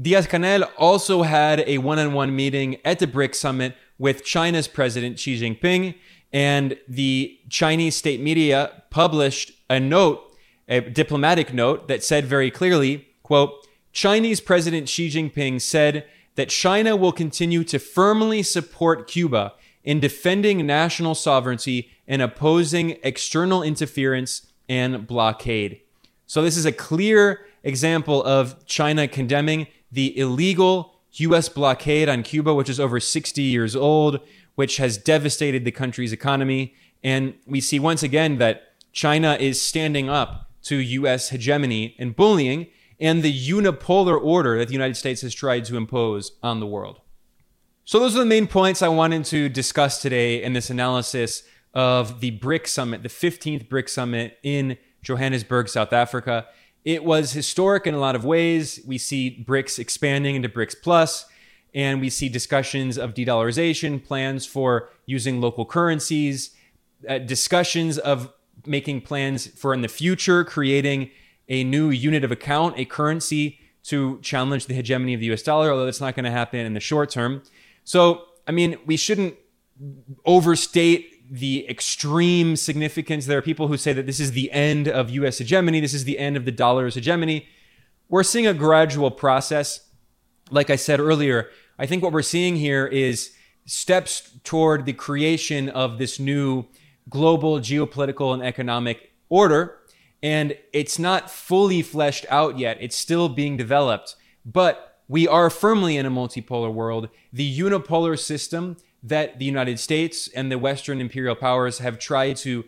Díaz-Canel also had a one-on-one meeting at the BRICS summit with China's president, Xi Jinping, and the Chinese state media published a note, a diplomatic note that said very clearly, quote, Chinese President Xi Jinping said that China will continue to firmly support Cuba in defending national sovereignty and opposing external interference and blockade. So this is a clear example of China condemning the illegal U S blockade on Cuba, which is over sixty years old, which has devastated the country's economy. And we see once again that China is standing up to U S hegemony and bullying and the unipolar order that the United States has tried to impose on the world. So those are the main points I wanted to discuss today in this analysis of the BRICS summit, the fifteenth BRICS summit in Johannesburg, South Africa. It was historic in a lot of ways. We see BRICS expanding into BRICS Plus, and we see discussions of de-dollarization, plans for using local currencies, uh, discussions of making plans for in the future, creating a new unit of account, a currency to challenge the hegemony of the U S dollar, although that's not going to happen in the short term. So, I mean, we shouldn't overstate the extreme significance. There are people who say that this is the end of U S hegemony. This is the end of the dollar's hegemony. We're seeing a gradual process. Like I said earlier, I think what we're seeing here is steps toward the creation of this new global geopolitical and economic order. And it's not fully fleshed out yet. It's still being developed. But we are firmly in a multipolar world. The unipolar system that the United States and the Western imperial powers have tried to,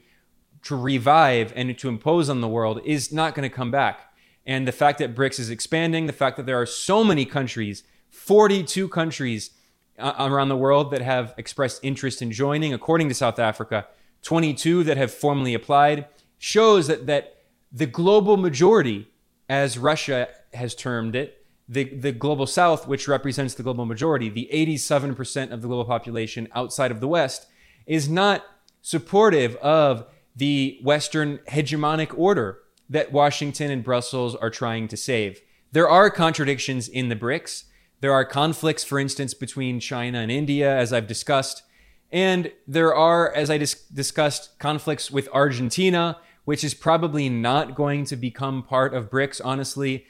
to revive and to impose on the world is not going to come back. And the fact that BRICS is expanding, the fact that there are so many countries, forty-two countries around the world that have expressed interest in joining, according to South Africa, twenty-two that have formally applied, shows that, that the global majority, as Russia has termed it, the, the global South, which represents the global majority, the eighty-seven percent of the global population outside of the West, is not supportive of the Western hegemonic order that Washington and Brussels are trying to save. There are contradictions in the BRICS. There are conflicts, for instance, between China and India, as I've discussed. And there are, as I dis- discussed, conflicts with Argentina, which is probably not going to become part of BRICS, honestly.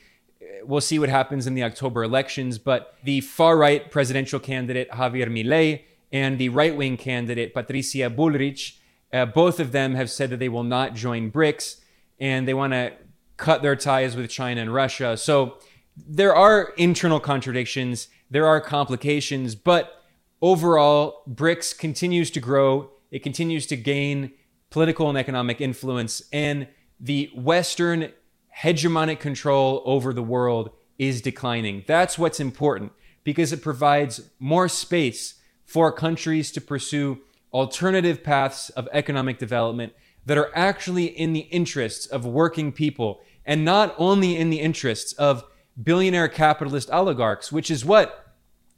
We'll see what happens in the October elections, but the far-right presidential candidate, Javier Milei, and the right-wing candidate, Patricia Bullrich, uh, both of them have said that they will not join BRICS, and they want to cut their ties with China and Russia. So there are internal contradictions, there are complications, but overall, BRICS continues to grow, it continues to gain political and economic influence, and the Western hegemonic control over the world is declining. That's what's important because it provides more space for countries to pursue alternative paths of economic development that are actually in the interests of working people and not only in the interests of billionaire capitalist oligarchs, which is what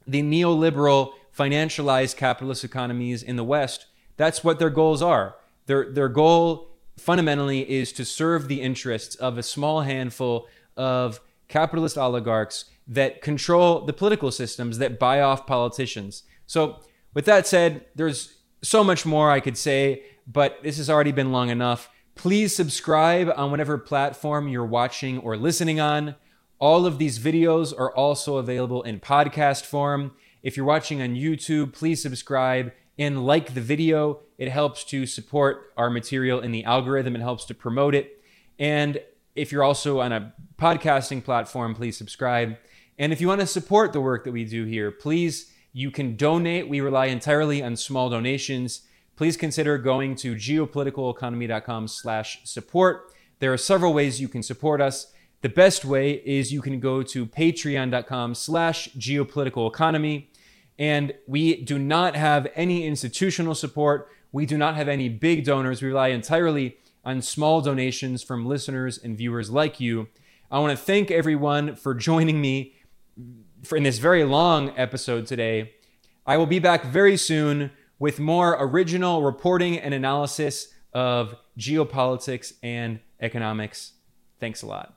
the neoliberal financialized capitalist economies in the West, that's what their goals are. Their, their goal fundamentally is to serve the interests of a small handful of capitalist oligarchs that control the political systems that buy off politicians. So with that said, there's so much more I could say, but this has already been long enough. Please subscribe on whatever platform you're watching or listening on. All of these videos are also available in podcast form. If you're watching on YouTube, please subscribe and like the video. It helps to support our material in the algorithm. It helps to promote it. And if you're also on a podcasting platform, please subscribe. And if you want to support the work that we do here, please, you can donate. We rely entirely on small donations. Please consider going to geopoliticaleconomy.com slash support. There are several ways you can support us. The best way is you can go to patreon.com slash geopoliticaleconomy. And we do not have any institutional support. We do not have any big donors. We rely entirely on small donations from listeners and viewers like you. I want to thank everyone for joining me for in this very long episode today. I will be back very soon with more original reporting and analysis of geopolitics and economics. Thanks a lot.